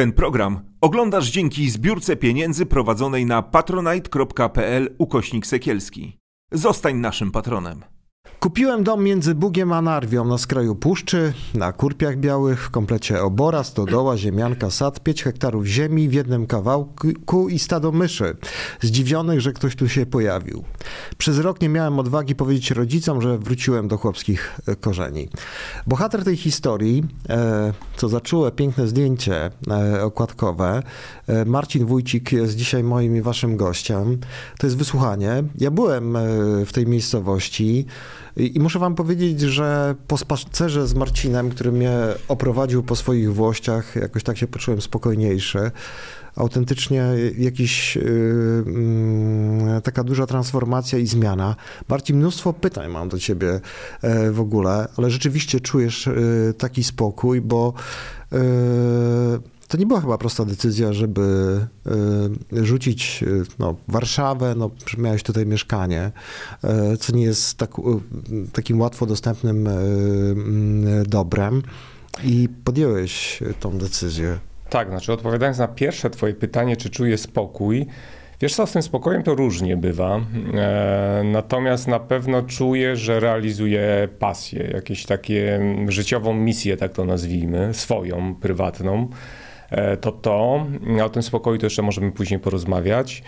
Ten program oglądasz dzięki zbiórce pieniędzy prowadzonej na patronite.pl/Sekielski. Zostań naszym patronem. Kupiłem dom między Bugiem a Narwią na skraju Puszczy, na Kurpiach Białych, w komplecie obora, stodoła, ziemianka, sad, 5 hektarów ziemi w jednym kawałku i stado myszy, zdziwionych, że ktoś tu się pojawił. Przez rok nie miałem odwagi powiedzieć rodzicom, że wróciłem do chłopskich korzeni. Bohater tej historii, co zaczęło piękne zdjęcie okładkowe, Marcin Wójcik jest dzisiaj moim i waszym gościem. To jest wysłuchanie. Ja byłem w tej miejscowości. I muszę wam powiedzieć, że po spacerze z Marcinem, który mnie oprowadził po swoich włościach, jakoś tak się poczułem spokojniejszy. Autentycznie jakaś taka duża transformacja i zmiana. Marcin, mnóstwo pytań mam do ciebie w ogóle, ale rzeczywiście czujesz taki spokój, bo to nie była chyba prosta decyzja, żeby rzucić Warszawę, miałeś tutaj mieszkanie, co nie jest takim łatwo dostępnym dobrem i podjąłeś tą decyzję. Tak, odpowiadając na pierwsze twoje pytanie, czy czuję spokój, wiesz co, z tym spokojem to różnie bywa, natomiast na pewno czuję, że realizuję pasję, jakieś takie życiową misję, tak to nazwijmy, swoją, prywatną. O tym spokoju to jeszcze możemy później porozmawiać,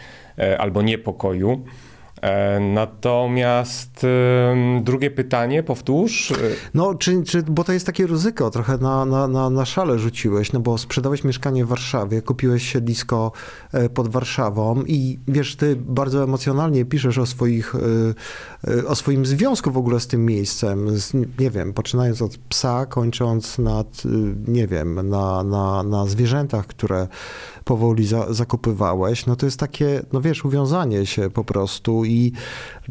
albo niepokoju. Natomiast drugie pytanie, powtórz. Bo to jest takie ryzyko, trochę na szale rzuciłeś, bo sprzedałeś mieszkanie w Warszawie, kupiłeś siedlisko pod Warszawą i wiesz, ty bardzo emocjonalnie piszesz o swoim związku w ogóle z tym miejscem, poczynając od psa, kończąc na zwierzętach, które powoli zakupywałeś, to jest takie, uwiązanie się po prostu i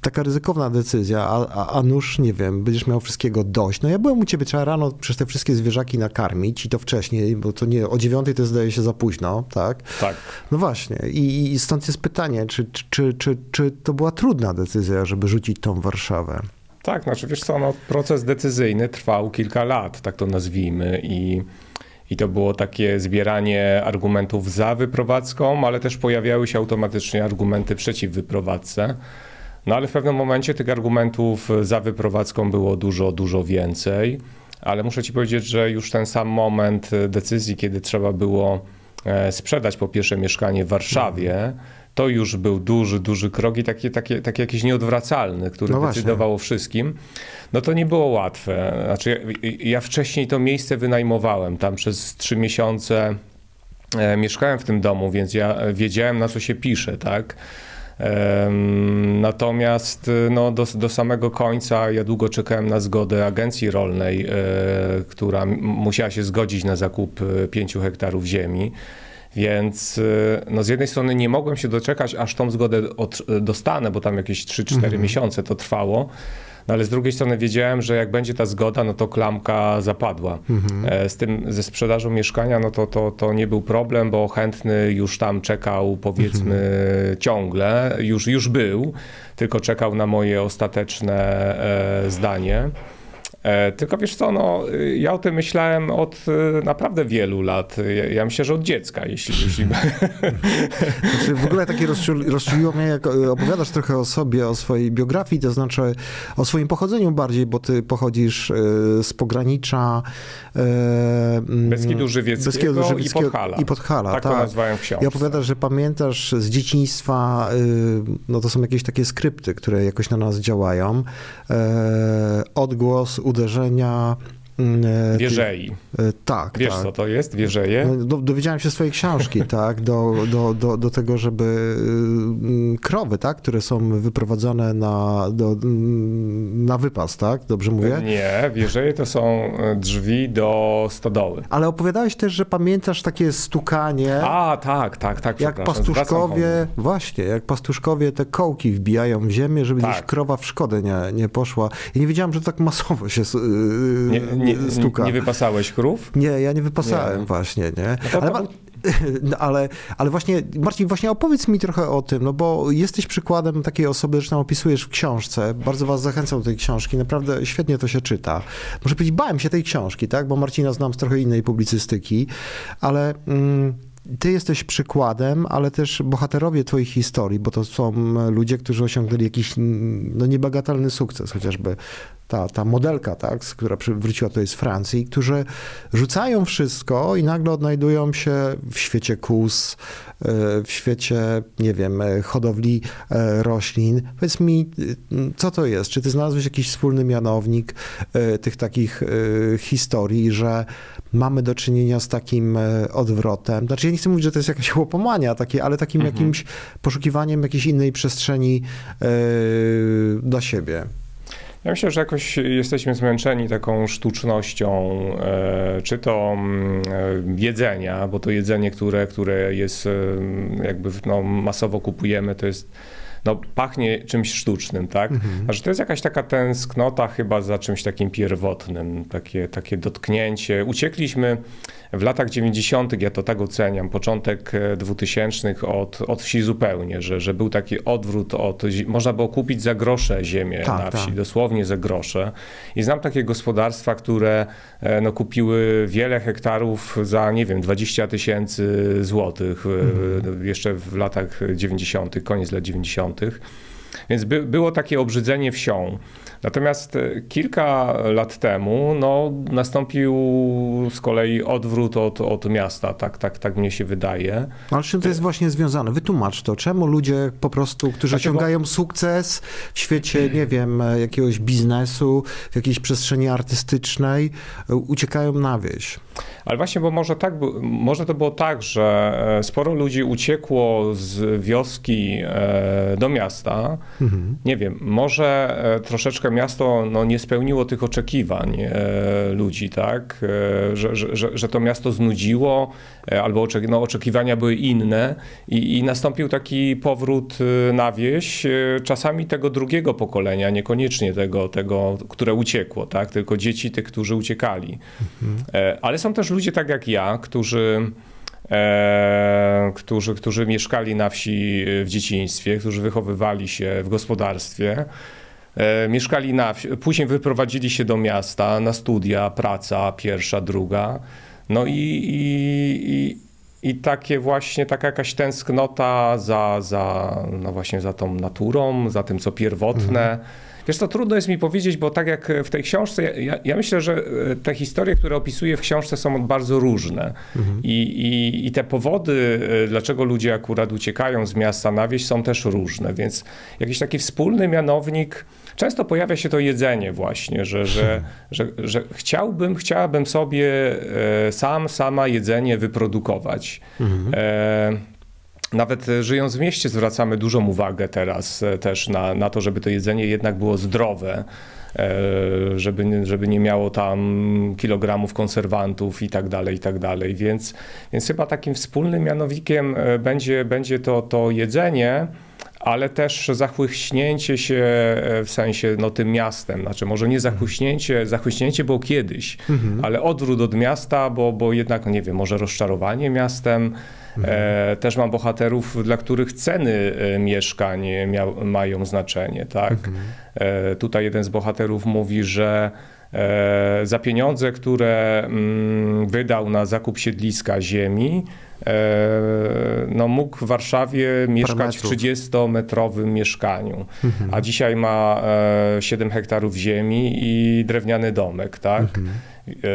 taka ryzykowna decyzja, a nuż, będziesz miał wszystkiego dość. Ja byłem u ciebie, trzeba rano przez te wszystkie zwierzaki nakarmić i to wcześniej, bo to nie, o 9:00 to zdaje się za późno, tak? Tak. Właśnie i stąd jest pytanie, czy to była trudna decyzja, żeby rzucić tą Warszawę? Tak, proces decyzyjny trwał kilka lat, tak to nazwijmy I to było takie zbieranie argumentów za wyprowadzką, ale też pojawiały się automatycznie argumenty przeciw wyprowadzce. Ale w pewnym momencie tych argumentów za wyprowadzką było dużo więcej. Ale muszę ci powiedzieć, że już ten sam moment decyzji, kiedy trzeba było sprzedać po pierwsze mieszkanie w Warszawie, to już był duży krok i taki jakiś nieodwracalny, który decydował o wszystkim. To nie było łatwe. Ja wcześniej to miejsce wynajmowałem. Tam przez 3 miesiące mieszkałem w tym domu, więc ja wiedziałem, na co się pisze, tak? Natomiast do samego końca ja długo czekałem na zgodę Agencji Rolnej, która musiała się zgodzić na zakup 5 hektarów ziemi. Więc z jednej strony nie mogłem się doczekać, aż tą zgodę dostanę, bo tam jakieś 3-4 miesiące to trwało, ale z drugiej strony wiedziałem, że jak będzie ta zgoda, to klamka zapadła. Ze sprzedażą mieszkania to nie był problem, bo chętny już tam czekał, powiedzmy, ciągle, już był, tylko czekał na moje ostateczne zdanie. Tylko ja o tym myślałem od naprawdę wielu lat. Ja myślę, że od dziecka, jeśli... W ogóle takie rozczuliło mnie, jak opowiadasz trochę o sobie, o swojej biografii, to znaczy o swoim pochodzeniu bardziej, bo ty pochodzisz z pogranicza... Beskidu Żywieckiego i Podhala. Tak to nazwałem w książce. I opowiadasz, że pamiętasz z dzieciństwa, to są jakieś takie skrypty, które jakoś na nas działają. Odgłos, uderzenia... Wierzei. Tak. Wiesz, co to jest? Wierzeje? Dowiedziałem się z swojej książki, tak? Do tego, żeby krowy, tak? Które są wyprowadzone na wypas, tak? Dobrze mówię? Nie, wierzeje to są drzwi do stodoły. Ale opowiadałeś też, że pamiętasz takie stukanie. A, tak. Jak pastuszkowie, te kołki wbijają w ziemię, żeby gdzieś krowa w szkodę nie poszła. Ja nie wiedziałem, że tak masowo się stuka. Nie wypasałeś krów? Nie, ja nie wypasałem. Ale No, ale właśnie, Marcin, właśnie opowiedz mi trochę o tym, no bo jesteś przykładem takiej osoby, zresztą opisujesz w książce. Bardzo was zachęcam do tej książki, naprawdę świetnie to się czyta. Muszę powiedzieć, bałem się tej książki, tak, bo Marcina znam z trochę innej publicystyki, ale... Ty jesteś przykładem, ale też bohaterowie twoich historii, bo to są ludzie, którzy osiągnęli jakiś no, niebagatelny sukces, chociażby ta modelka, tak, która wróciła tutaj z Francji, którzy rzucają wszystko i nagle odnajdują się w świecie kóz, w świecie, nie wiem, hodowli roślin. Powiedz mi, co to jest? Czy ty znalazłeś jakiś wspólny mianownik tych takich historii, że mamy do czynienia z takim odwrotem? Znaczy, ja nie chcę mówić, że to jest jakaś chłopomania, ale takim jakimś poszukiwaniem jakiejś innej przestrzeni dla siebie. Ja myślę, że jakoś jesteśmy zmęczeni taką sztucznością, czy to jedzenia, bo to jedzenie, które jest jakby no, masowo kupujemy, to jest no, pachnie czymś sztucznym, tak? Znaczy, to jest jakaś taka tęsknota chyba za czymś takim pierwotnym, takie dotknięcie. Uciekliśmy w latach 90., ja to tak oceniam, początek 2000 od wsi zupełnie, że był taki odwrót od, można było kupić za grosze ziemię na wsi, dosłownie za grosze. I znam takie gospodarstwa, które no, kupiły wiele hektarów za, nie wiem, 20 000 złotych jeszcze w latach 90., koniec lat 90. Więc było takie obrzydzenie wsią. Natomiast kilka lat temu no, nastąpił z kolei odwrót od miasta, tak mnie się wydaje. Ale czym to jest właśnie związane? Wytłumacz to. Czemu ludzie po prostu, którzy osiągają sukces w świecie, nie wiem, jakiegoś biznesu, w jakiejś przestrzeni artystycznej, uciekają na wieś? Ale właśnie, bo może to było tak, że sporo ludzi uciekło z wioski do miasta. Nie wiem, może troszeczkę miasto no, nie spełniło tych oczekiwań ludzi, tak? Że to miasto znudziło, albo oczekiwania były inne i nastąpił taki powrót na wieś, czasami tego drugiego pokolenia, niekoniecznie tego które uciekło, tak? Tylko dzieci tych, którzy uciekali. Ale są też ludzie tak jak ja, którzy mieszkali na wsi w dzieciństwie, którzy wychowywali się w gospodarstwie, mieszkali na wsi, później wyprowadzili się do miasta na studia, praca pierwsza, druga. No i takie właśnie, taka jakaś tęsknota no właśnie za tą naturą, za tym, co pierwotne. Wiesz, to trudno jest mi powiedzieć, bo tak jak w tej książce, ja myślę, że te historie, które opisuję w książce, są bardzo różne. I te powody, dlaczego ludzie akurat uciekają z miasta na wieś, są też różne, więc jakiś taki wspólny mianownik. Często pojawia się to jedzenie właśnie, że chciałabym sobie sama jedzenie wyprodukować. Nawet żyjąc w mieście zwracamy dużą uwagę teraz też na to, żeby to jedzenie jednak było zdrowe, żeby nie miało tam kilogramów konserwantów i tak dalej, więc chyba takim wspólnym mianownikiem będzie to jedzenie, ale też zachłyśnięcie się w sensie no, tym miastem. Znaczy może nie zachłyśnięcie było kiedyś, ale odwrót od miasta, bo jednak, nie wiem, może rozczarowanie miastem. Też mam bohaterów, dla których ceny mieszkań mają znaczenie, tak? Tutaj jeden z bohaterów mówi, że za pieniądze, które wydał na zakup siedliska ziemi, no mógł w Warszawie mieszkać w 30-metrowym mieszkaniu, a dzisiaj ma 7 hektarów ziemi i drewniany domek, tak?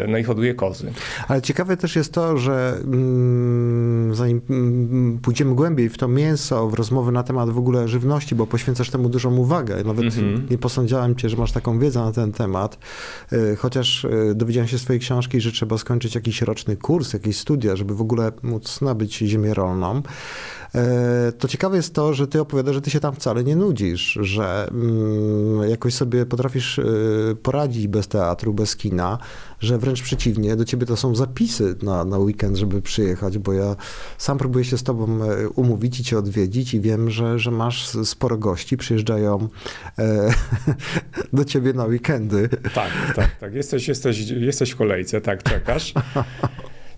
No i hoduje kozy. Ale ciekawe też jest to, że zanim pójdziemy głębiej w to mięso, w rozmowy na temat w ogóle żywności, bo poświęcasz temu dużą uwagę. Nawet nie posądziałem cię, że masz taką wiedzę na ten temat. Chociaż dowiedziałem się z twojej książki, że trzeba skończyć jakiś roczny kurs, jakieś studia, żeby w ogóle móc nabyć ziemię rolną. To ciekawe jest to, że ty opowiadasz, że ty się tam wcale nie nudzisz, że jakoś sobie potrafisz poradzić bez teatru, bez kina, że wręcz przeciwnie, do ciebie to są zapisy na weekend, żeby przyjechać, bo ja sam próbuję się z tobą umówić i cię odwiedzić i wiem, że masz sporo gości, przyjeżdżają do ciebie na weekendy. Tak. Jesteś w kolejce, tak, czekasz.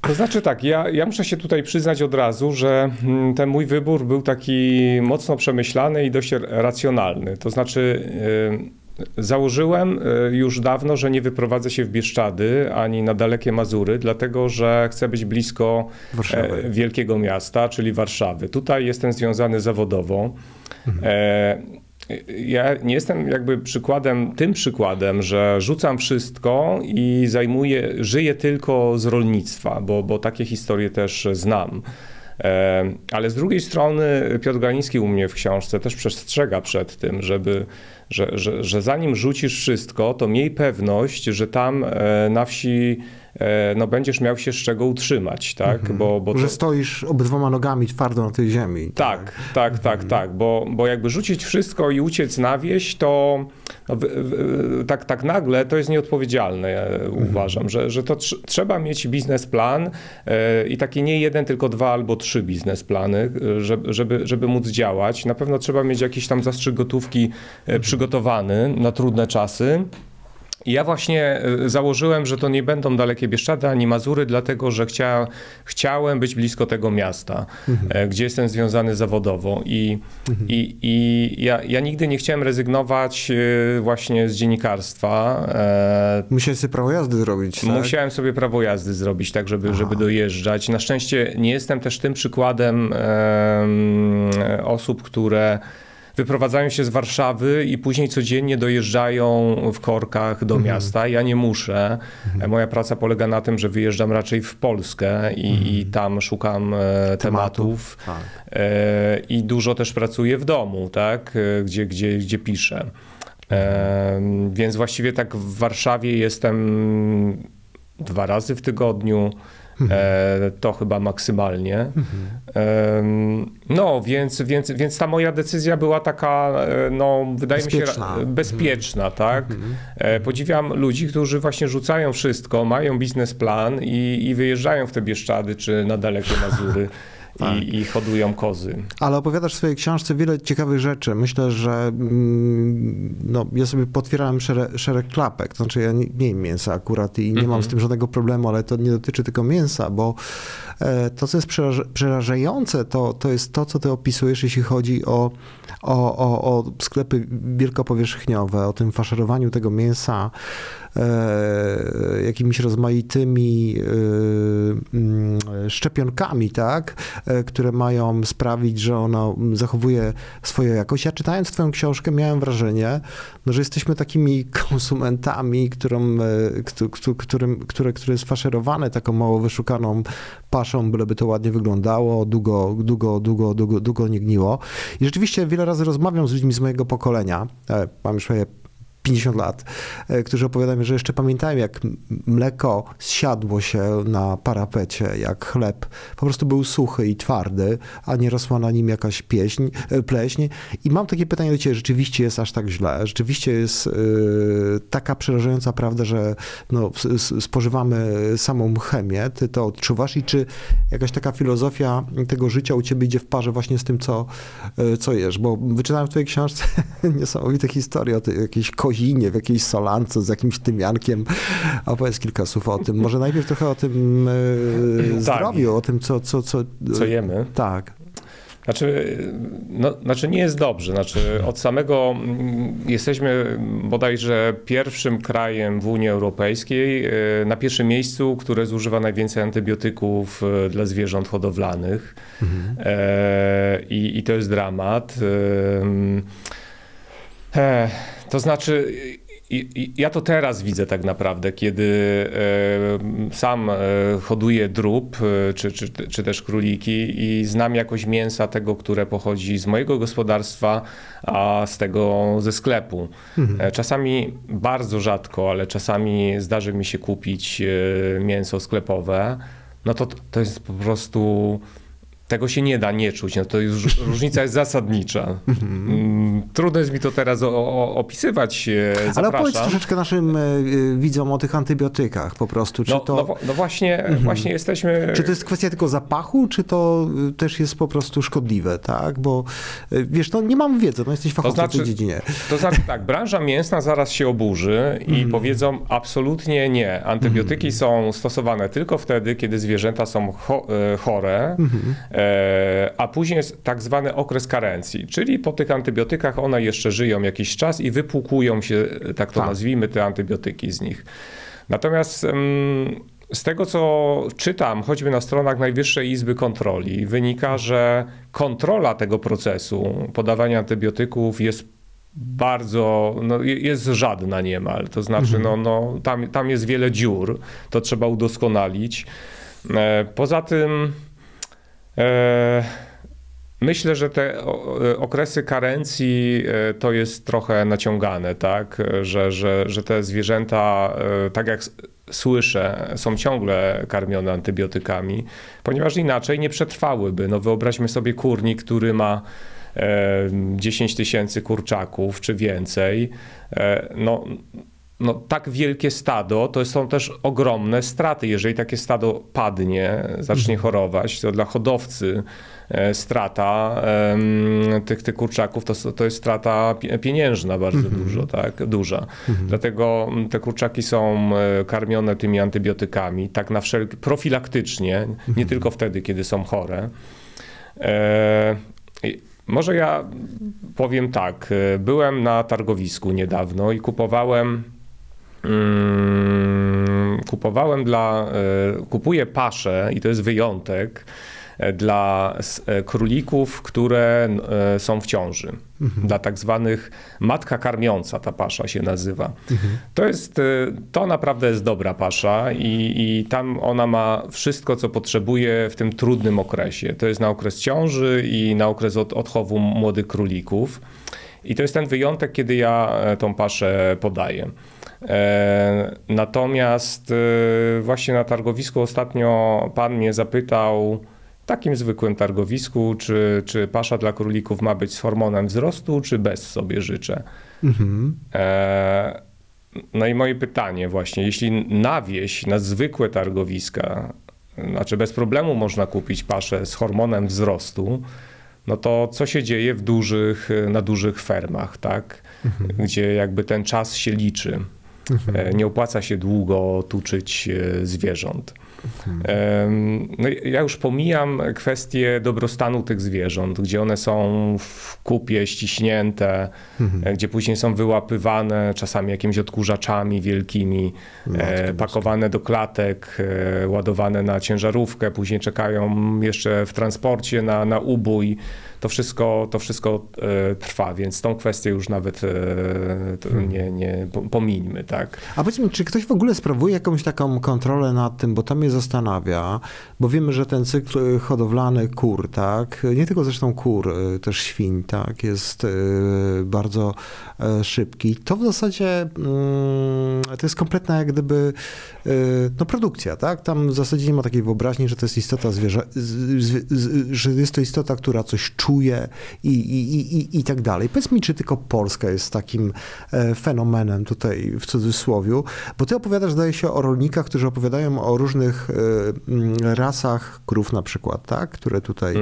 To znaczy tak, ja muszę się tutaj przyznać od razu, że ten mój wybór był taki mocno przemyślany i dość racjonalny. To znaczy założyłem już dawno, że nie wyprowadzę się w Bieszczady ani na dalekie Mazury, dlatego że chcę być blisko Warszawy. Wielkiego miasta, czyli Warszawy. Tutaj jestem związany zawodowo. Ja nie jestem jakby tym przykładem, że rzucam wszystko i żyję tylko z rolnictwa, bo takie historie też znam. Ale z drugiej strony Piotr Galiński u mnie w książce też przestrzega przed tym, że zanim rzucisz wszystko, to miej pewność, że tam na wsi będziesz miał się z czego utrzymać, tak? Bo że stoisz obydwoma nogami twardo na tej ziemi. Tak. Bo jakby rzucić wszystko i uciec na wieś, to tak nagle to jest nieodpowiedzialne, ja uważam, że to trzeba mieć biznesplan i taki nie jeden, tylko 2 albo 3 biznesplany, żeby móc działać. Na pewno trzeba mieć jakiś tam zastrzyk gotówki przygotowany na trudne czasy. Ja właśnie założyłem, że to nie będą dalekie Bieszczady ani Mazury, dlatego że chciałem być blisko tego miasta, gdzie jestem związany zawodowo. I ja nigdy nie chciałem rezygnować właśnie z dziennikarstwa. Musiałeś sobie prawo jazdy zrobić, tak? Musiałem sobie prawo jazdy zrobić, tak żeby dojeżdżać. Na szczęście nie jestem też tym przykładem osób, które wyprowadzają się z Warszawy i później codziennie dojeżdżają w korkach do miasta. Ja nie muszę. Moja praca polega na tym, że wyjeżdżam raczej w Polskę i tam szukam tematów. Tak. I dużo też pracuję w domu, tak? Gdzie piszę. Więc właściwie tak w Warszawie jestem 2 razy w tygodniu. To chyba maksymalnie. No, więc ta moja decyzja była taka, wydaje mi się, bezpieczna, tak? Podziwiam ludzi, którzy właśnie rzucają wszystko, mają biznesplan i wyjeżdżają w te Bieszczady czy na dalekie Mazury. Tak. I hodują kozy. Ale opowiadasz w swojej książce wiele ciekawych rzeczy. Myślę, że ja sobie potwierałem szereg klapek. To znaczy ja nie jem mięsa akurat i nie mam z tym żadnego problemu, ale to nie dotyczy tylko mięsa, bo to, co jest przerażające, to jest to, co ty opisujesz, jeśli chodzi o sklepy wielkopowierzchniowe, o tym faszerowaniu tego mięsa jakimiś rozmaitymi szczepionkami, tak? Które mają sprawić, że ono zachowuje swoją jakość. Ja czytając twoją książkę miałem wrażenie, że jesteśmy takimi konsumentami, które jest faszerowane taką mało wyszukaną paszą, byleby to ładnie wyglądało, długo nie gniło. I rzeczywiście wiele razy rozmawiam z ludźmi z mojego pokolenia, mam już 50 lat, którzy opowiadają, że jeszcze pamiętają, jak mleko zsiadło się na parapecie, jak chleb po prostu był suchy i twardy, a nie rosła na nim jakaś pleśń. I mam takie pytanie do ciebie, rzeczywiście jest aż tak źle? Rzeczywiście jest taka przerażająca prawda, że spożywamy samą chemię? Ty to odczuwasz i czy jakaś taka filozofia tego życia u ciebie idzie w parze właśnie z tym, co jesz? Bo wyczytałem w twojej książce niesamowite historie o tej jakiejś w jakiejś solance z jakimś tymiankiem. Opowiedz kilka słów o tym. Może najpierw trochę o tym zdrowiu, o tym, co jemy. Tak. Znaczy nie jest dobrze. Znaczy od samego jesteśmy bodajże pierwszym krajem w Unii Europejskiej na pierwszym miejscu, które zużywa najwięcej antybiotyków dla zwierząt hodowlanych. I to jest dramat. To znaczy, ja to teraz widzę tak naprawdę, kiedy sam hoduję drób czy też króliki i znam jakość mięsa tego, które pochodzi z mojego gospodarstwa, a z tego ze sklepu. Czasami, bardzo rzadko, ale czasami zdarzy mi się kupić mięso sklepowe, to jest po prostu Tego się nie da nie czuć, no to już różnica jest zasadnicza. Trudno jest mi to teraz opisywać, zapraszam. Ale opowiedz troszeczkę naszym widzom o tych antybiotykach po prostu. Czy to... właśnie jesteśmy... Czy to jest kwestia tylko zapachu, czy to też jest po prostu szkodliwe, tak? Bo wiesz, no nie mam wiedzy, no jesteś fachowcem w tej dziedzinie. To znaczy tak, branża mięsna zaraz się oburzy i powiedzą absolutnie nie. Antybiotyki są stosowane tylko wtedy, kiedy zwierzęta są chore, a później jest tak zwany okres karencji, czyli po tych antybiotykach one jeszcze żyją jakiś czas i wypłukują się, tak to nazwijmy, te antybiotyki z nich. Natomiast z tego, co czytam, choćby na stronach Najwyższej Izby Kontroli, wynika, że kontrola tego procesu podawania antybiotyków jest bardzo, no jest żadna niemal, to znaczy tam jest wiele dziur, to trzeba udoskonalić. Poza tym myślę, że te okresy karencji to jest trochę naciągane, tak? Że te zwierzęta, tak jak słyszę, są ciągle karmione antybiotykami, ponieważ inaczej nie przetrwałyby. No wyobraźmy sobie kurnik, który ma 10 000 kurczaków czy więcej. No tak wielkie stado, to są też ogromne straty. Jeżeli takie stado padnie, zacznie chorować, to dla hodowcy strata tych kurczaków to jest strata pieniężna bardzo duża. Dlatego te kurczaki są karmione tymi antybiotykami, tak na wszelkie, profilaktycznie, nie tylko wtedy, kiedy są chore. Może ja powiem tak, byłem na targowisku niedawno i kupuję paszę, i to jest wyjątek, dla królików, które są w ciąży. Dla tak zwanych matka karmiąca ta pasza się nazywa. To naprawdę jest dobra pasza i tam ona ma wszystko, co potrzebuje w tym trudnym okresie. To jest na okres ciąży i na okres odchowu młodych królików. I to jest ten wyjątek, kiedy ja tą paszę podaję. Natomiast właśnie na targowisku ostatnio pan mnie zapytał, w takim zwykłym targowisku, czy pasza dla królików ma być z hormonem wzrostu, czy bez, sobie życzę. No i moje pytanie właśnie, jeśli na wieś, na zwykłe targowiska, znaczy bez problemu można kupić paszę z hormonem wzrostu, no to co się dzieje na dużych fermach, tak? Gdzie jakby ten czas się liczy. Nie opłaca się długo tuczyć zwierząt. No, ja już pomijam kwestię dobrostanu tych zwierząt, gdzie one są w kupie ściśnięte, gdzie później są wyłapywane czasami jakimiś odkurzaczami wielkimi, pakowane do klatek, ładowane na ciężarówkę, później czekają jeszcze w transporcie na ubój. To wszystko trwa, więc tą kwestię już nawet nie pomińmy, tak. A powiedz mi, czy ktoś w ogóle sprawuje jakąś taką kontrolę nad tym, bo to mnie zastanawia, bo wiemy, że ten cykl hodowlany kur, tak, nie tylko zresztą kur, też świń, tak, jest bardzo szybki. To w zasadzie to jest kompletna jak gdyby produkcja, tak, tam w zasadzie nie ma takiej wyobraźni, że to jest istota że jest to istota, która coś czuje i tak dalej. Powiedz mi, czy tylko Polska jest takim fenomenem tutaj w cudzysłowiu, bo ty opowiadasz, zdaje się, o rolnikach, którzy opowiadają o różnych rasach krów na przykład, tak, które tutaj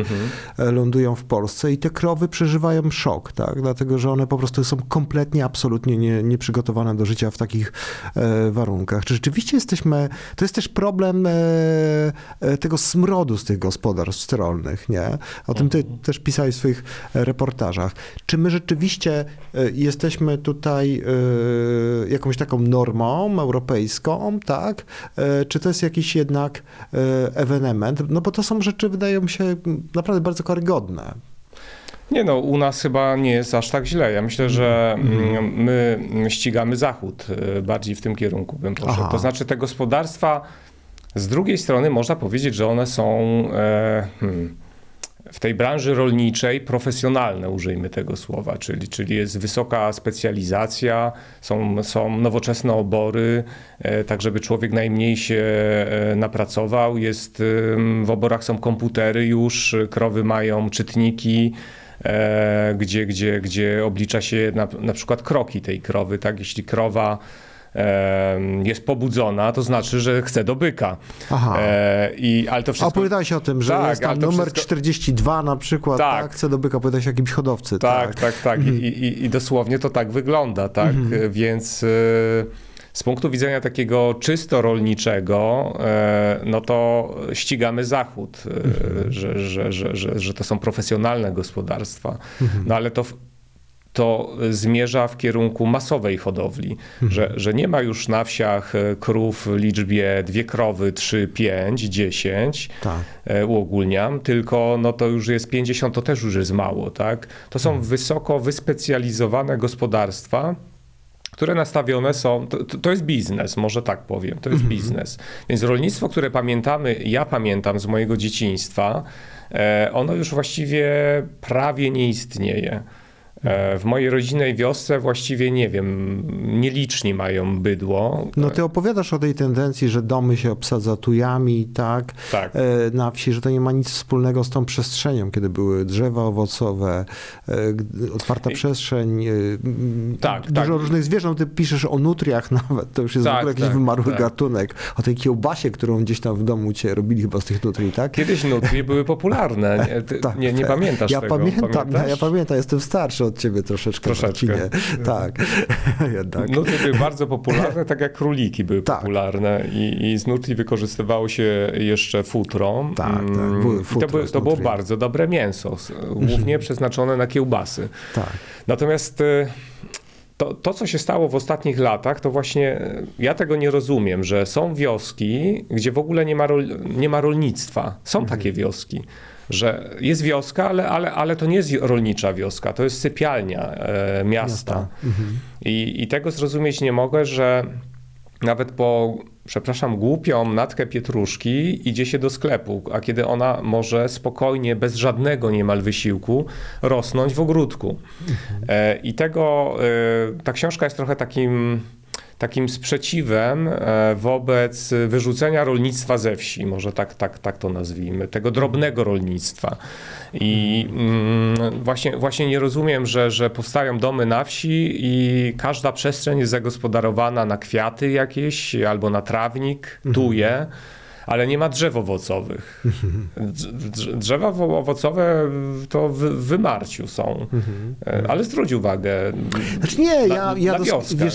lądują w Polsce i te krowy przeżywają szok, tak, dlatego, że one po prostu są kompletnie, absolutnie nieprzygotowane do życia w takich warunkach. Czy rzeczywiście to jest też problem tego smrodu z tych gospodarstw rolnych, nie? O tym ty też pisałeś w swoich reportażach. Czy my rzeczywiście jesteśmy tutaj jakąś taką normą europejską, tak? Czy to jest jakiś jednak ewenement? No bo to są rzeczy, wydają się, naprawdę bardzo karygodne. Nie no, u nas chyba nie jest aż tak źle. Ja myślę, że my ścigamy Zachód. Bardziej w tym kierunku bym poszedł. To znaczy te gospodarstwa, z drugiej strony można powiedzieć, że one są w tej branży rolniczej profesjonalne, użyjmy tego słowa, czyli jest wysoka specjalizacja, są nowoczesne obory, tak żeby człowiek najmniej się napracował, w oborach są komputery już, krowy mają czytniki, gdzie oblicza się na przykład kroki tej krowy, tak, jeśli krowa jest pobudzona, to znaczy, że chce do byka. Aha. Ale to wszystko... Opowiadałeś o tym, że tak, jest tam numer wszystko... 42 na przykład, tak, chce do byka, opowiadałeś o jakimś hodowcy. Tak. I dosłownie to tak wygląda, tak, więc... Z punktu widzenia takiego czysto rolniczego, no to ścigamy Zachód, że to są profesjonalne gospodarstwa, no ale to zmierza w kierunku masowej hodowli, że nie ma już na wsiach krów w liczbie 2 krowy, 3, 5, 10, tak, uogólniam, tylko no to już jest 50, to też już jest mało, tak? To są wysoko wyspecjalizowane gospodarstwa, które nastawione są, to jest biznes, może tak powiem, to jest biznes. Więc rolnictwo, które pamiętamy, ja pamiętam z mojego dzieciństwa, ono już właściwie prawie nie istnieje. W mojej rodzinnej wiosce właściwie, nie wiem, nieliczni mają bydło. No ty opowiadasz o tej tendencji, że domy się obsadza tujami, tak, na wsi, że to nie ma nic wspólnego z tą przestrzenią, kiedy były drzewa owocowe, otwarta przestrzeń, dużo różnych zwierząt. Ty piszesz o nutriach nawet, to już jest w ogóle jakiś wymarły gatunek. O tej kiełbasie, którą gdzieś tam w domu cię robili chyba z tych nutrii, tak? Kiedyś nutrie były popularne, nie pamiętasz tego? Ja pamiętam, jestem starszy od ciebie troszeczkę. Marcinie. Tak, jednak. Nutrie były bardzo popularne, tak jak króliki były popularne i z nutrii wykorzystywało się jeszcze futro. Futro to było bardzo dobre mięso, głównie przeznaczone na kiełbasy. Tak. Natomiast to, co się stało w ostatnich latach, to właśnie ja tego nie rozumiem, że są wioski, gdzie w ogóle nie ma rolnictwa. Są takie wioski, że jest wioska, ale to nie jest rolnicza wioska, to jest sypialnia miasta. I tego zrozumieć nie mogę, że nawet po, głupią natkę pietruszki idzie się do sklepu, a kiedy ona może spokojnie, bez żadnego niemal wysiłku rosnąć w ogródku. I tego, ta książka jest trochę takim sprzeciwem wobec wyrzucenia rolnictwa ze wsi, może tak to nazwijmy, tego drobnego rolnictwa. I właśnie nie rozumiem, że powstają domy na wsi i każda przestrzeń jest zagospodarowana na kwiaty jakieś albo na trawnik, tuje, ale nie ma drzew owocowych. Drzewa owocowe to w wymarciu są. Ale zwróć uwagę. Znaczy nie,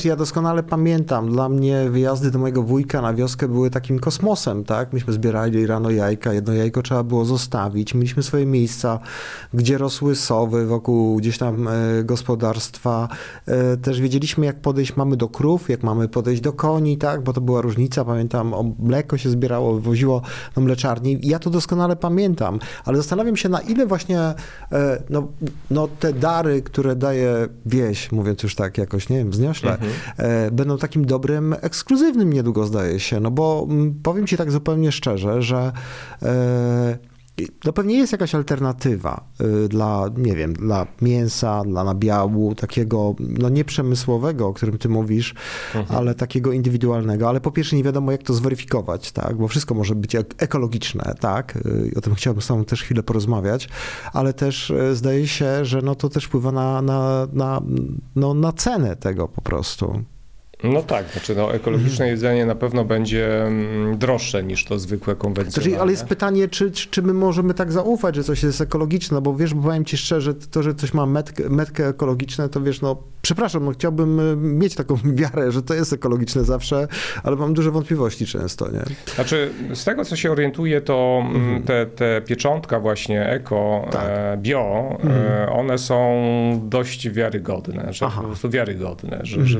ja doskonale pamiętam. Dla mnie wyjazdy do mojego wujka na wioskę były takim kosmosem, tak? Myśmy zbierali rano jajka, jedno jajko trzeba było zostawić. Mieliśmy swoje miejsca, gdzie rosły sowy wokół gdzieś tam gospodarstwa. Też wiedzieliśmy, jak podejść mamy do krów, jak mamy podejść do koni, tak? Bo to była różnica, pamiętam, mleko się zbierało, woziło do mleczarni. Ja to doskonale pamiętam, ale zastanawiam się, na ile właśnie te dary, które daje wieś, mówiąc już tak jakoś, nie wiem, wzniośle, będą takim dobrym, ekskluzywnym niedługo, zdaje się. No bo powiem ci tak zupełnie szczerze, że pewnie jest jakaś alternatywa dla mięsa, dla nabiału, takiego nieprzemysłowego, o którym ty mówisz, ale takiego indywidualnego. Ale po pierwsze nie wiadomo, jak to zweryfikować, tak? Bo wszystko może być ekologiczne, tak? O tym chciałbym z tobą też chwilę porozmawiać, ale też zdaje się, że to też wpływa na cenę tego po prostu. No tak, ekologiczne jedzenie na pewno będzie droższe niż to zwykłe, konwencjonalne. Ale jest pytanie, czy my możemy tak zaufać, że coś jest ekologiczne, bo wiesz, powiem ci szczerze, to, że coś ma metkę ekologiczną, to wiesz, chciałbym mieć taką wiarę, że to jest ekologiczne zawsze, ale mam duże wątpliwości często, nie? Z tego, co się orientuję, to te pieczątka właśnie eko, bio, one są dość wiarygodne, po prostu wiarygodne, że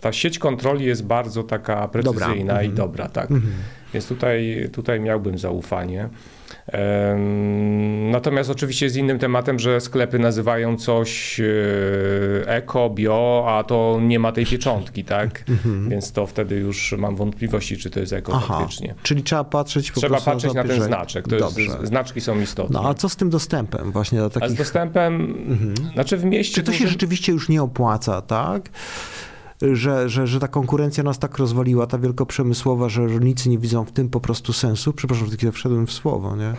ta sieć kontroli jest bardzo taka precyzyjna i dobra, tak. Więc tutaj miałbym zaufanie. Natomiast oczywiście jest innym tematem, że sklepy nazywają coś eko, bio, a to nie ma tej pieczątki, tak? Więc to wtedy już mam wątpliwości, czy to jest eko faktycznie. Czyli trzeba patrzeć po prostu na ten znaczek. To jest, znaczki są istotne. No a co z tym dostępem właśnie dla takich... A z dostępem, znaczy w mieście... Czy to się rzeczywiście już nie opłaca, tak? Że ta konkurencja nas tak rozwaliła, ta wielkoprzemysłowa, że rolnicy nie widzą w tym po prostu sensu? Przepraszam, że tylko wszedłem w słowo, nie?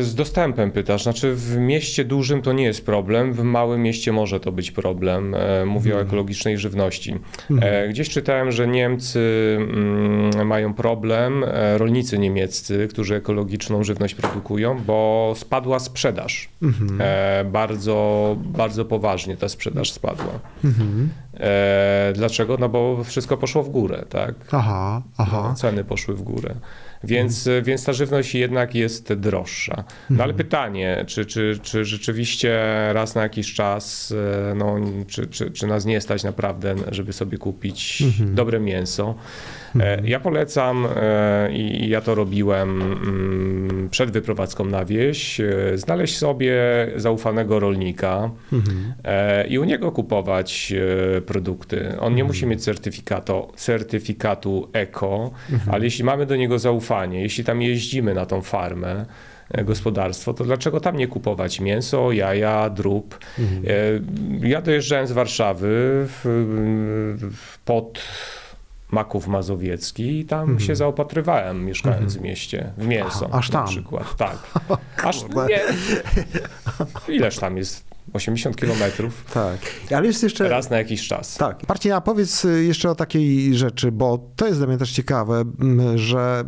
Z dostępem pytasz. Znaczy w mieście dużym to nie jest problem, w małym mieście może to być problem. Mówię o ekologicznej żywności. Gdzieś czytałem, że Niemcy mają problem, rolnicy niemieccy, którzy ekologiczną żywność produkują, bo spadła sprzedaż. Bardzo, bardzo poważnie ta sprzedaż spadła. Dlaczego? No bo wszystko poszło w górę, tak? No, ceny poszły w górę. Więc ta żywność jednak jest droższa. No ale pytanie, czy rzeczywiście raz na jakiś czas, no, czy nas nie stać naprawdę, żeby sobie kupić dobre mięso? Ja polecam i ja to robiłem przed wyprowadzką na wieś, znaleźć sobie zaufanego rolnika i u niego kupować produkty. On nie musi mieć certyfikatu eko, ale jeśli mamy do niego zaufanie, jeśli tam jeździmy na tą farmę, gospodarstwo, to dlaczego tam nie kupować mięso, jaja, drób? Ja dojeżdżałem z Warszawy pod Maków Mazowiecki i tam się zaopatrywałem, mieszkając w mieście, w mięso. Aż tam? Na przykład, tak. Aż nie. Ileż tam jest? 80 kilometrów. Tak. Ale jest jeszcze... Raz na jakiś czas. Tak. Marcin, a powiedz jeszcze o takiej rzeczy, bo to jest dla mnie też ciekawe, że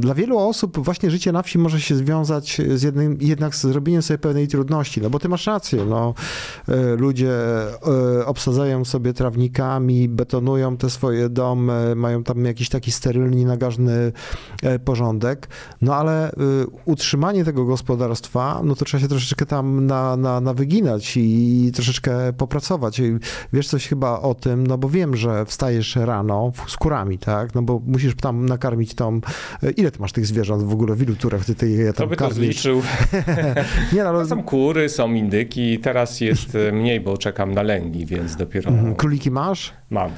dla wielu osób właśnie życie na wsi może się związać z jednak z zrobieniem sobie pewnej trudności, no bo ty masz rację, no ludzie obsadzają sobie trawnikami, betonują te swoje domy, mają tam jakiś taki sterylny, nagażny porządek, no ale utrzymanie tego gospodarstwa, no to trzeba się troszeczkę tam wyginać i troszeczkę popracować. Wiesz coś chyba o tym, no bo wiem, że wstajesz rano z kurami, tak? No bo musisz tam nakarmić tą... Ile ty masz tych zwierząt w ogóle? W ilu turach ty je tam karmisz? To by to zliczył. Nie, no, no, są kury, są indyki, teraz jest mniej, bo czekam na lęgi, więc dopiero... Króliki masz? Mam.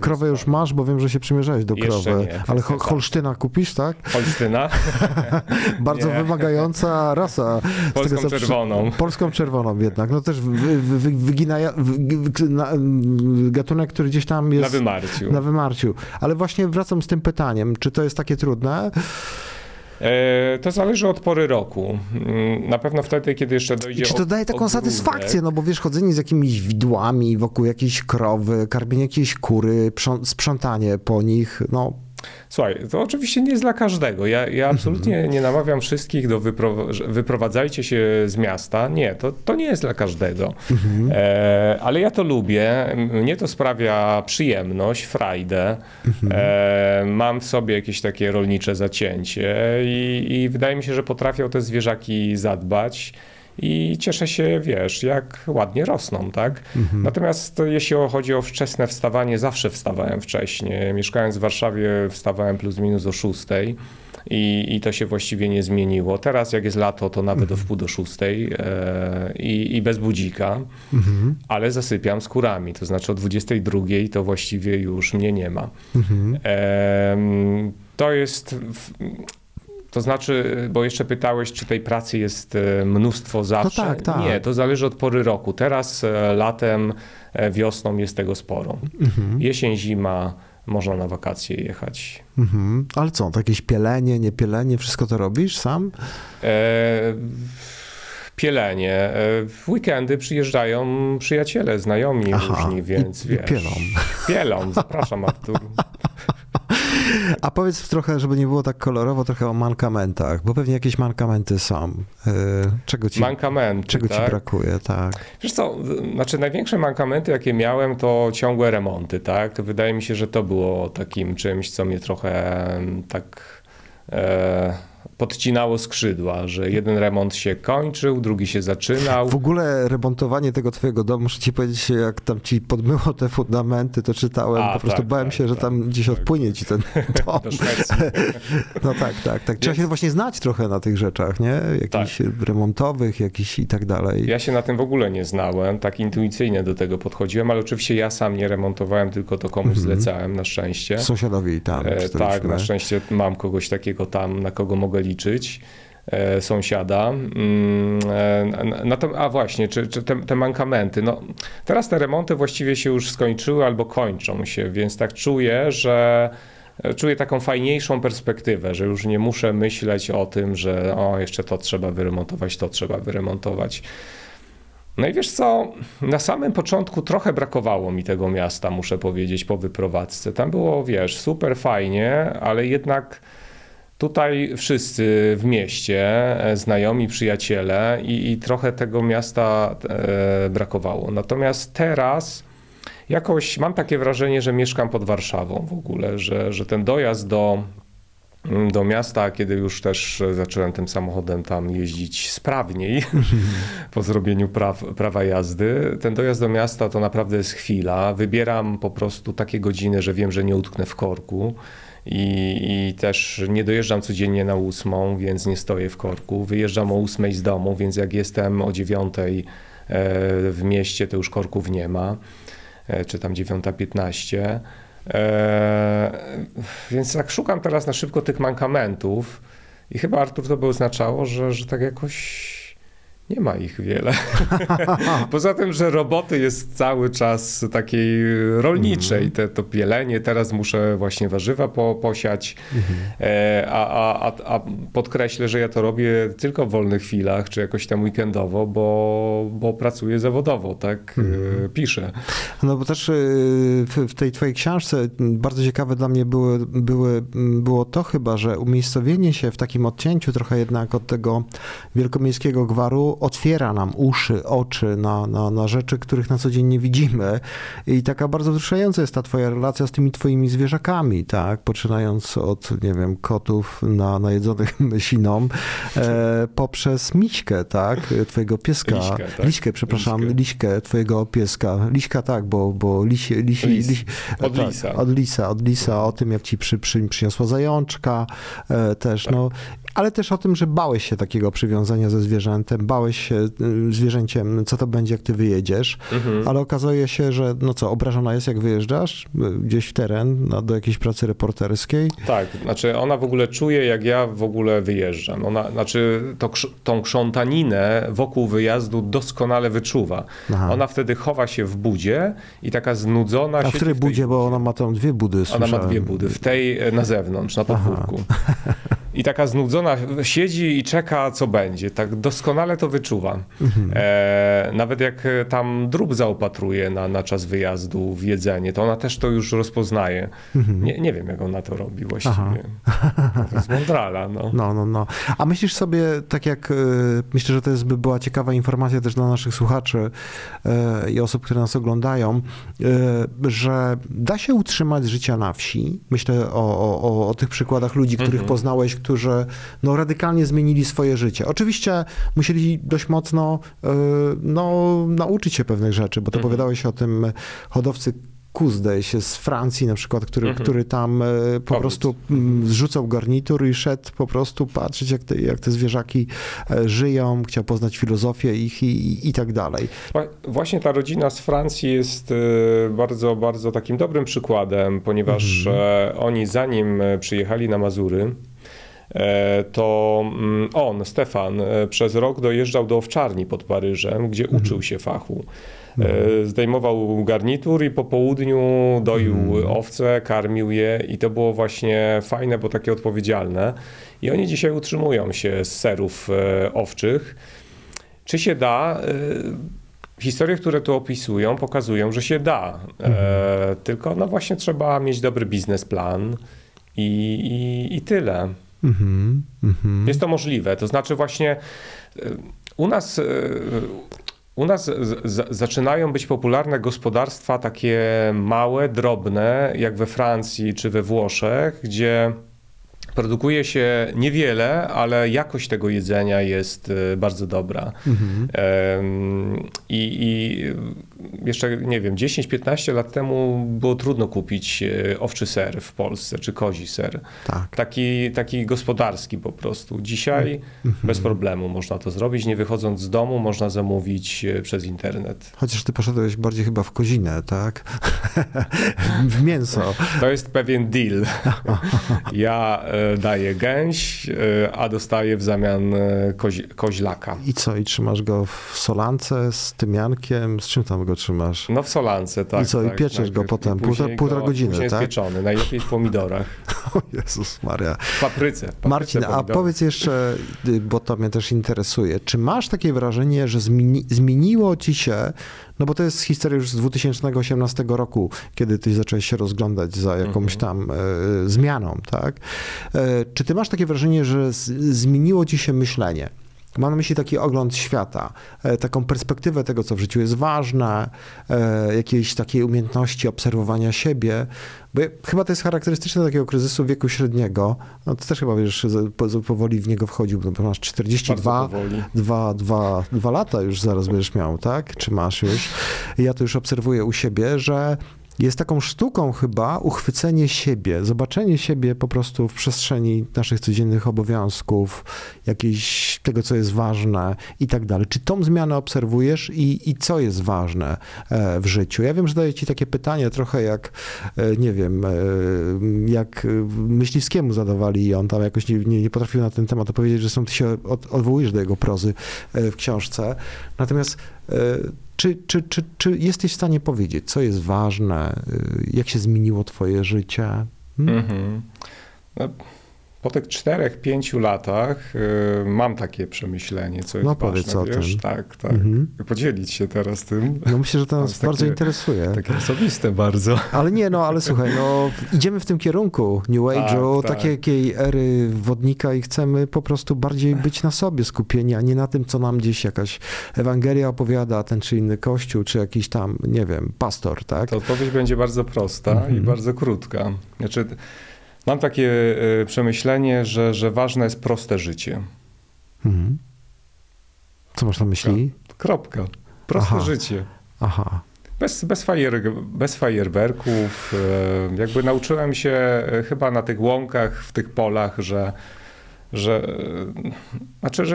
Krowę już masz, bo wiem, że się przymierzałeś do krowy. Nie, ale Holsztyna kupisz, tak? Holsztyna? Bardzo wymagająca rasa. Polską czerwoną. Polską czerwoną jednak. No też gatunek, który gdzieś tam jest na wymarciu. Ale właśnie wracam z tym pytaniem, czy to jest takie trudne? To zależy od pory roku. Na pewno wtedy, kiedy jeszcze dojdzie... I czy to daje taką satysfakcję, no bo wiesz, chodzenie z jakimiś widłami wokół jakiejś krowy, karmienie jakiejś kury, sprzątanie po nich, no... Słuchaj, to oczywiście nie jest dla każdego. Ja absolutnie nie namawiam wszystkich do wyprowadzajcie się z miasta. Nie, to nie jest dla każdego. Ale ja to lubię. Mnie to sprawia przyjemność, frajdę. Mam w sobie jakieś takie rolnicze zacięcie i wydaje mi się, że potrafię o te zwierzaki zadbać. I cieszę się, wiesz, jak ładnie rosną, tak? Natomiast jeśli chodzi o wczesne wstawanie, zawsze wstawałem wcześniej. Mieszkając w Warszawie wstawałem plus minus o 6:00 i to się właściwie nie zmieniło. Teraz jak jest lato, to nawet o wpół do 6:00 i bez budzika, ale zasypiam z kurami. To znaczy o 22:00 to właściwie już mnie nie ma. To jest... To znaczy, bo jeszcze pytałeś, czy tej pracy jest mnóstwo zawsze. No tak. Nie, to zależy od pory roku. Teraz latem, wiosną jest tego sporo. Jesień, zima, można na wakacje jechać. Ale co, to jakieś pielenie, niepielenie, wszystko to robisz sam? Pielenie. W weekendy przyjeżdżają przyjaciele, znajomi różni, więc wiesz. Pielą, zapraszam Artur. A powiedz trochę, żeby nie było tak kolorowo, trochę o mankamentach, bo pewnie jakieś mankamenty są. Czego ci brakuje, tak? Wiesz co, znaczy największe mankamenty, jakie miałem, to ciągłe remonty, tak? Wydaje mi się, że to było takim czymś, co mnie trochę tak... podcinało skrzydła, że jeden remont się kończył, drugi się zaczynał. W ogóle remontowanie tego twojego domu, muszę ci powiedzieć, jak tam ci podmyło te fundamenty, to czytałem, po prostu bałem się, że tam gdzieś odpłynie ci ten dom. Do Szwecji. No tak. Trzeba się właśnie znać trochę na tych rzeczach, nie? Jakichś remontowych, jakichś i tak dalej. Ja się na tym w ogóle nie znałem, tak intuicyjnie do tego podchodziłem, ale oczywiście ja sam nie remontowałem, tylko to komuś zlecałem, na szczęście. Sąsiadowi tam. Tak, na szczęście mam kogoś takiego tam, na kogo mogę liczyć, sąsiada. Te mankamenty. No, teraz te remonty właściwie się już skończyły albo kończą się, więc tak czuję, że czuję taką fajniejszą perspektywę, że już nie muszę myśleć o tym, że jeszcze to trzeba wyremontować, to trzeba wyremontować. No i wiesz co, na samym początku trochę brakowało mi tego miasta, muszę powiedzieć, po wyprowadzce. Tam było, wiesz, super fajnie, ale jednak tutaj wszyscy w mieście, znajomi, przyjaciele i trochę tego miasta brakowało. Natomiast teraz jakoś mam takie wrażenie, że mieszkam pod Warszawą w ogóle, że ten dojazd do miasta, kiedy już też zacząłem tym samochodem tam jeździć sprawniej po zrobieniu prawa jazdy, ten dojazd do miasta to naprawdę jest chwila. Wybieram po prostu takie godziny, że wiem, że nie utknę w korku i też nie dojeżdżam codziennie na 8:00, więc nie stoję w korku. Wyjeżdżam o 8:00 z domu, więc jak jestem o 9:00 w mieście, to już korków nie ma, czy tam 9:15. Więc tak szukam teraz na szybko tych mankamentów i chyba, Artur, to by oznaczało, że tak jakoś nie ma ich wiele. Poza tym, że roboty jest cały czas takiej rolniczej, to pielenie, teraz muszę właśnie warzywa posiać, a podkreślę, że ja to robię tylko w wolnych chwilach, czy jakoś tam weekendowo, bo pracuję zawodowo, tak? Piszę. No bo też w tej twojej książce bardzo ciekawe dla mnie było to chyba, że umiejscowienie się w takim odcięciu trochę jednak od tego wielkomiejskiego gwaru otwiera nam uszy, oczy na rzeczy, których na co dzień nie widzimy. I taka bardzo wzruszająca jest ta twoja relacja z tymi twoimi zwierzakami, tak? Poczynając od, nie wiem, kotów najedzonych myślinom, poprzez Miśkę, tak? Twojego pieska. Liśkę, twojego pieska. Liśka, tak, bo Od lisa, o tym, jak ci przyniosła zajączka też, tak. No. Ale też o tym, że bałeś się takiego przywiązania ze zwierzętem, bałeś się zwierzęciem, co to będzie, jak ty wyjedziesz, ale okazuje się, że obrażona jest, jak wyjeżdżasz gdzieś w teren, do jakiejś pracy reporterskiej. Tak, znaczy ona w ogóle czuje, jak ja w ogóle wyjeżdżam. Ona, tą krzątaninę wokół wyjazdu doskonale wyczuwa. Aha. Ona wtedy chowa się w budzie i taka znudzona... A w której budzie, bo ona ma tam dwie budy, słyszałem. Ona ma dwie budy, w tej na zewnątrz, na podwórku. I taka znudzona siedzi i czeka, co będzie. Tak doskonale to wyczuwam. Nawet jak tam drób zaopatruje na czas wyjazdu w jedzenie, to ona też to już rozpoznaje. Nie wiem, jak ona to robi właściwie. To jest mądrala. No. A myślisz sobie, tak jak myślę, że to by była ciekawa informacja też dla naszych słuchaczy i osób, które nas oglądają, że da się utrzymać życia na wsi. Myślę o tych przykładach ludzi, których poznałeś, którzy radykalnie zmienili swoje życie. Oczywiście musieli dość mocno nauczyć się pewnych rzeczy, bo to opowiadałeś o tym hodowcy kóz, zdaje się, z Francji na przykład, który tam po prostu zrzucał garnitur i szedł po prostu patrzeć, jak te zwierzaki żyją, chciał poznać filozofię ich i tak dalej. Właśnie ta rodzina z Francji jest bardzo, bardzo takim dobrym przykładem, ponieważ oni, zanim przyjechali na Mazury, to on, Stefan, przez rok dojeżdżał do owczarni pod Paryżem, gdzie uczył się fachu. Zdejmował garnitur i po południu doił owce, karmił je i to było właśnie fajne, bo takie odpowiedzialne. I oni dzisiaj utrzymują się z serów owczych. Czy się da? Historie, które tu opisują, pokazują, że się da. Tylko właśnie trzeba mieć dobry biznesplan i tyle. Jest to możliwe. To znaczy właśnie u nas zaczynają być popularne gospodarstwa takie małe, drobne, jak we Francji czy we Włoszech, gdzie Produkuje się niewiele, ale jakość tego jedzenia jest bardzo dobra. Mhm. I jeszcze, nie wiem, 10-15 lat temu było trudno kupić owczy ser w Polsce, czy kozi ser. Tak. Taki gospodarski po prostu. Dzisiaj bez problemu można to zrobić. Nie wychodząc z domu, można zamówić przez internet. Chociaż ty poszedłeś bardziej chyba w kozinę, tak? W mięso. To jest pewien deal. Ja daję gęś, a dostaję w zamian koźlaka. I co? I trzymasz go w solance z tymiankiem? Z czym tam go trzymasz? No w solance, tak. I co? Tak, i pieczesz go potem? Półtora godziny, tak? Jest pieczony, najlepiej w pomidorach. O Jezus Maria. W papryce. Marcin, a powiedz jeszcze, bo to mnie też interesuje, czy masz takie wrażenie, że zmieniło ci się, no bo to jest historia już z 2018 roku, kiedy ty zacząłeś się rozglądać za jakąś tam zmianą, tak? Czy ty masz takie wrażenie, że zmieniło ci się myślenie? Mam na myśli taki ogląd świata, taką perspektywę tego, co w życiu jest ważne, jakiejś takiej umiejętności obserwowania siebie, bo chyba to jest charakterystyczne takiego kryzysu wieku średniego. No ty też chyba wiesz, powoli w niego wchodził, bo masz 42 lata już zaraz będziesz miał, tak? Czy masz już? Ja to już obserwuję u siebie, że jest taką sztuką chyba uchwycenie siebie, zobaczenie siebie po prostu w przestrzeni naszych codziennych obowiązków, jakiejś tego, co jest ważne i tak dalej. Czy tą zmianę obserwujesz i co jest ważne w życiu? Ja wiem, że daję ci takie pytanie trochę jak, nie wiem, jak Myśliwskiemu zadawali i on tam jakoś nie potrafił na ten temat opowiedzieć, że ty się odwołujesz do jego prozy w książce. Natomiast czy jesteś w stanie powiedzieć, co jest ważne, jak się zmieniło twoje życie? No, po tych 4-5 latach mam takie przemyślenie, co jest ważne. O wiesz? Tym. Tak. Podzielić się teraz tym. No myślę, że to nas bardzo interesuje. Takie osobiste bardzo. Ale nie, no ale słuchaj, no idziemy w tym kierunku New Age'u, takiej ery wodnika i chcemy po prostu bardziej być na sobie skupieni, a nie na tym, co nam gdzieś jakaś Ewangelia opowiada, ten czy inny kościół, czy jakiś tam, nie wiem, pastor, tak? To odpowiedź będzie bardzo prosta i bardzo krótka. Znaczy, mam takie przemyślenie, że ważne jest proste życie. Co masz na myśli? Kropka. Proste życie. Aha. Bez fajerwerków. Jakby nauczyłem się chyba na tych łąkach, w tych polach, że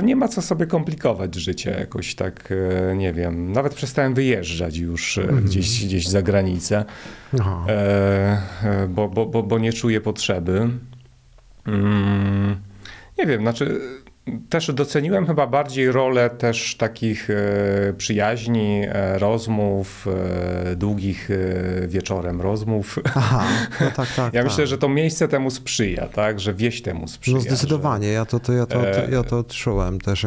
nie ma co sobie komplikować życia jakoś tak, nie wiem. Nawet przestałem wyjeżdżać już gdzieś za granicę, bo nie czuję potrzeby. Nie wiem, znaczy też doceniłem chyba bardziej rolę też takich przyjaźni, rozmów, długich wieczorem rozmów. Ja myślę, że to miejsce temu sprzyja, tak? Że wieś temu sprzyja. No zdecydowanie, że... ja to odczułem też,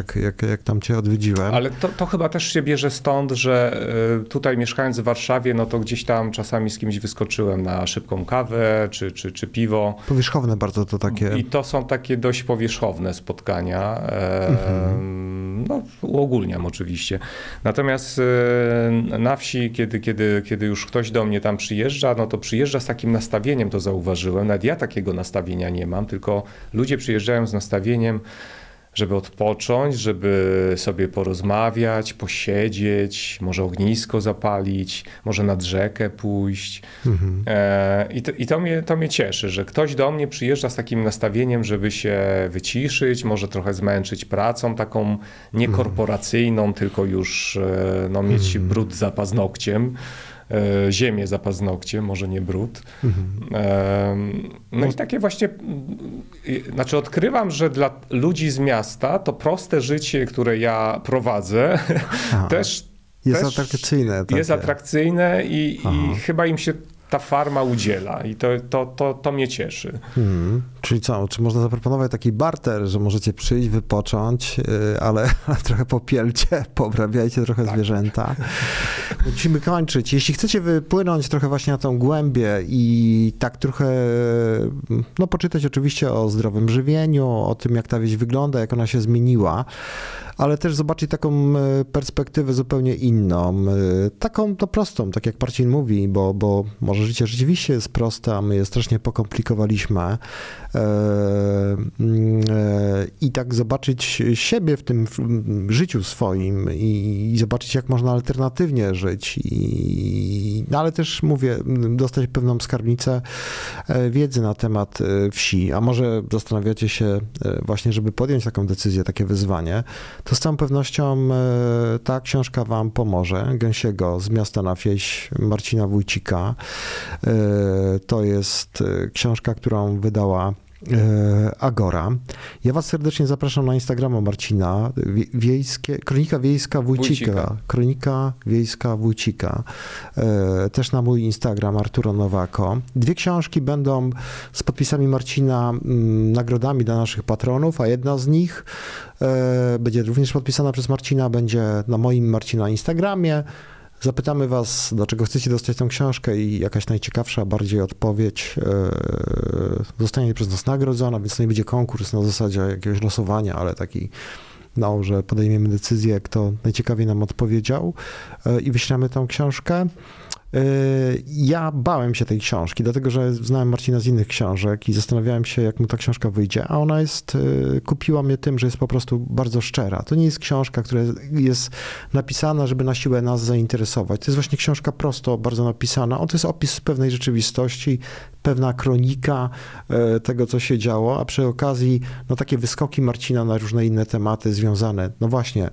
jak tam cię odwiedziłem. Ale to chyba też się bierze stąd, że tutaj mieszkając w Warszawie, no to gdzieś tam czasami z kimś wyskoczyłem na szybką kawę, czy piwo. Powierzchowne bardzo to takie. I to są takie dość powierzchowne spotkania. No, uogólniam oczywiście. Natomiast na wsi, kiedy już ktoś do mnie tam przyjeżdża, no to przyjeżdża z takim nastawieniem, to zauważyłem. Nawet ja takiego nastawienia nie mam, tylko ludzie przyjeżdżają z nastawieniem, żeby odpocząć, żeby sobie porozmawiać, posiedzieć, może ognisko zapalić, może nad rzekę pójść. I to mnie cieszy, że ktoś do mnie przyjeżdża z takim nastawieniem, żeby się wyciszyć, może trochę zmęczyć pracą taką niekorporacyjną, tylko już no, mieć brud za paznokciem. Ziemię za paznokcie, może nie brud. No i takie właśnie, znaczy odkrywam, że dla ludzi z miasta to proste życie, które ja prowadzę, też atrakcyjne. Takie. Jest atrakcyjne i chyba im się ta farma udziela i to mnie cieszy. Czyli co, czy można zaproponować taki barter, że możecie przyjść, wypocząć, ale trochę popielcie, poobrabiajcie trochę zwierzęta. Musimy kończyć. Jeśli chcecie wypłynąć trochę właśnie na tą głębię i tak trochę, no poczytać oczywiście o zdrowym żywieniu, o tym jak ta wieś wygląda, jak ona się zmieniła, ale też zobaczyć taką perspektywę zupełnie inną, taką to prostą, tak jak Marcin mówi, bo może że życie rzeczywiście jest proste, a my je strasznie pokomplikowaliśmy. I tak zobaczyć siebie w tym życiu swoim i zobaczyć, jak można alternatywnie żyć. No ale też, mówię, dostać pewną skarbnicę wiedzy na temat wsi. A może zastanawiacie się właśnie, żeby podjąć taką decyzję, takie wyzwanie, to z całą pewnością ta książka wam pomoże. Gęsiego z Miasta na Wieś Marcina Wójcika. To jest książka, którą wydała Agora. Ja was serdecznie zapraszam na Instagrama Marcina. Kronika Wiejska Wójcika. Kronika Wiejska Wójcika. Też na mój Instagram Artura Nowako. Dwie książki będą z podpisami Marcina, nagrodami dla naszych patronów, a jedna z nich będzie również podpisana przez Marcina, będzie na moim Marcina Instagramie. Zapytamy was, dlaczego chcecie dostać tę książkę i jakaś najciekawsza, bardziej odpowiedź zostanie przez nas nagrodzona, więc to nie będzie konkurs na zasadzie jakiegoś losowania, ale taki, no, że podejmiemy decyzję, kto najciekawiej nam odpowiedział i wyślemy tę książkę. Ja bałem się tej książki, dlatego że znałem Marcina z innych książek i zastanawiałem się, jak mu ta książka wyjdzie, a ona jest, kupiła mnie tym, że jest po prostu bardzo szczera. To nie jest książka, która jest napisana, żeby na siłę nas zainteresować. To jest właśnie książka prosto, bardzo napisana. To jest opis pewnej rzeczywistości, pewna kronika tego, co się działo, a przy okazji no, takie wyskoki Marcina na różne inne tematy związane, no właśnie,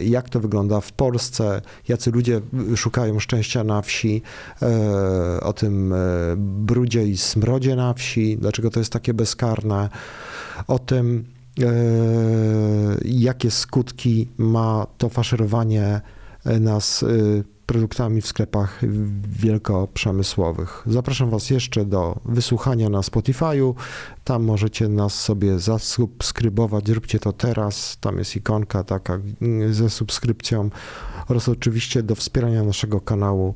jak to wygląda w Polsce, jacy ludzie szukają szczęścia na wsi, o tym brudzie i smrodzie na wsi, dlaczego to jest takie bezkarne, o tym, jakie skutki ma to faszerowanie nas produktami w sklepach wielkoprzemysłowych. Zapraszam was jeszcze do wysłuchania na Spotify'u. Tam możecie nas sobie zasubskrybować. Zróbcie to teraz. Tam jest ikonka taka ze subskrypcją oraz oczywiście do wspierania naszego kanału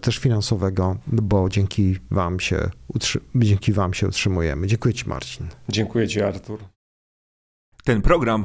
też finansowego, bo dzięki wam się utrzymujemy. Dziękuję ci, Marcin. Dziękuję ci, Artur. Ten program